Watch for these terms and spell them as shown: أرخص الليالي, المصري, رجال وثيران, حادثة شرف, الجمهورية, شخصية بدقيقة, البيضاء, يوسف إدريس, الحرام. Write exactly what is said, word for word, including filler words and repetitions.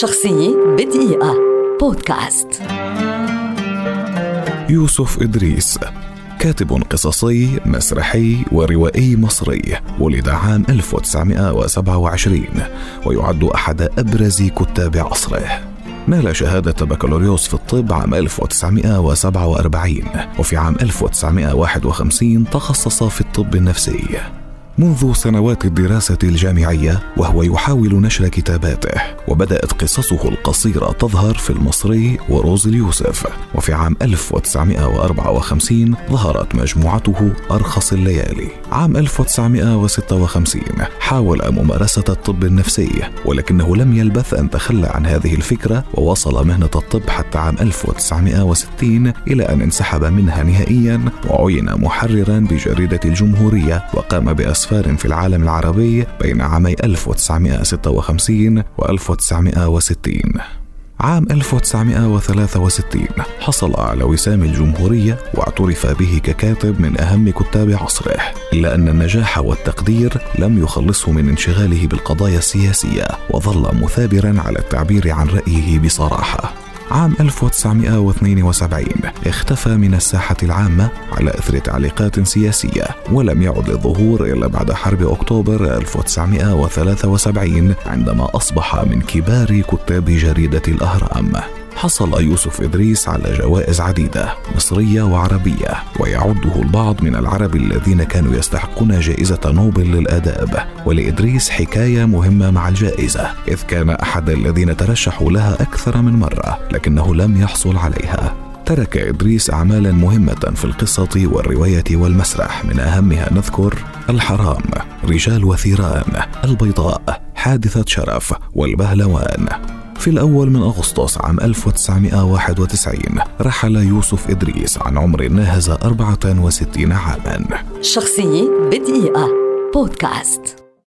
شخصية بدقيقة بودكاست. يوسف إدريس كاتب قصصي مسرحي وروائي مصري، ولد عام ألف وتسعمائة وسبعة وعشرين ويعد أحد أبرز كتاب عصره. نال شهادة بكالوريوس في الطب عام ألف وتسعمائة وسبعة وأربعين، وفي عام ألف وتسعمائة وواحد وخمسين تخصص في الطب النفسي. منذ سنوات الدراسة الجامعية وهو يحاول نشر كتاباته، وبدأت قصصه القصيرة تظهر في المصري وروز اليوسف. وفي عام ألف وتسعمائة وأربعة وخمسين ظهرت مجموعته أرخص الليالي. عام ألف وتسعمائة وستة وخمسين حاول ممارسة الطب النفسي، ولكنه لم يلبث أن تخلى عن هذه الفكرة، وواصل مهنة الطب حتى عام ألف وتسعمائة وستين إلى أن انسحب منها نهائيا، وعين محررا بجريدة الجمهورية، وقام بأسفار في العالم العربي بين عامي ألف وتسعمائة وستة وخمسين و ألف وتسعمائة وستين. عام ألف وتسعمائة وثلاثة وستين حصل على وسام الجمهورية، واعترف به ككاتب من أهم كتاب عصره، إلا أن النجاح والتقدير لم يخلصه من انشغاله بالقضايا السياسية، وظل مثابرا على التعبير عن رأيه بصراحة. عام ألف وتسعمائة واثنين وسبعين اختفى من الساحة العامة على إثر تعليقات سياسية، ولم يعد للظهور إلا بعد حرب أكتوبر ألف وتسعمائة وثلاثة وسبعين، عندما أصبح من كبار كتاب جريدة الأهرام. حصل يوسف إدريس على جوائز عديدة مصرية وعربية، ويعده البعض من العرب الذين كانوا يستحقون جائزة نوبل للآداب. ولإدريس حكاية مهمة مع الجائزة، إذ كان أحد الذين ترشحوا لها أكثر من مرة لكنه لم يحصل عليها. ترك إدريس أعمالا مهمة في القصة والرواية والمسرح، من أهمها نذكر الحرام، رجال وثيران، البيضاء، حادثة شرف، والبهلوان. في الأول من أغسطس عام ألف وتسعمائة وواحد وتسعين رحل يوسف إدريس عن عمر ناهز أربعة وستين عاما. شخصية بدقيقة بودكاست.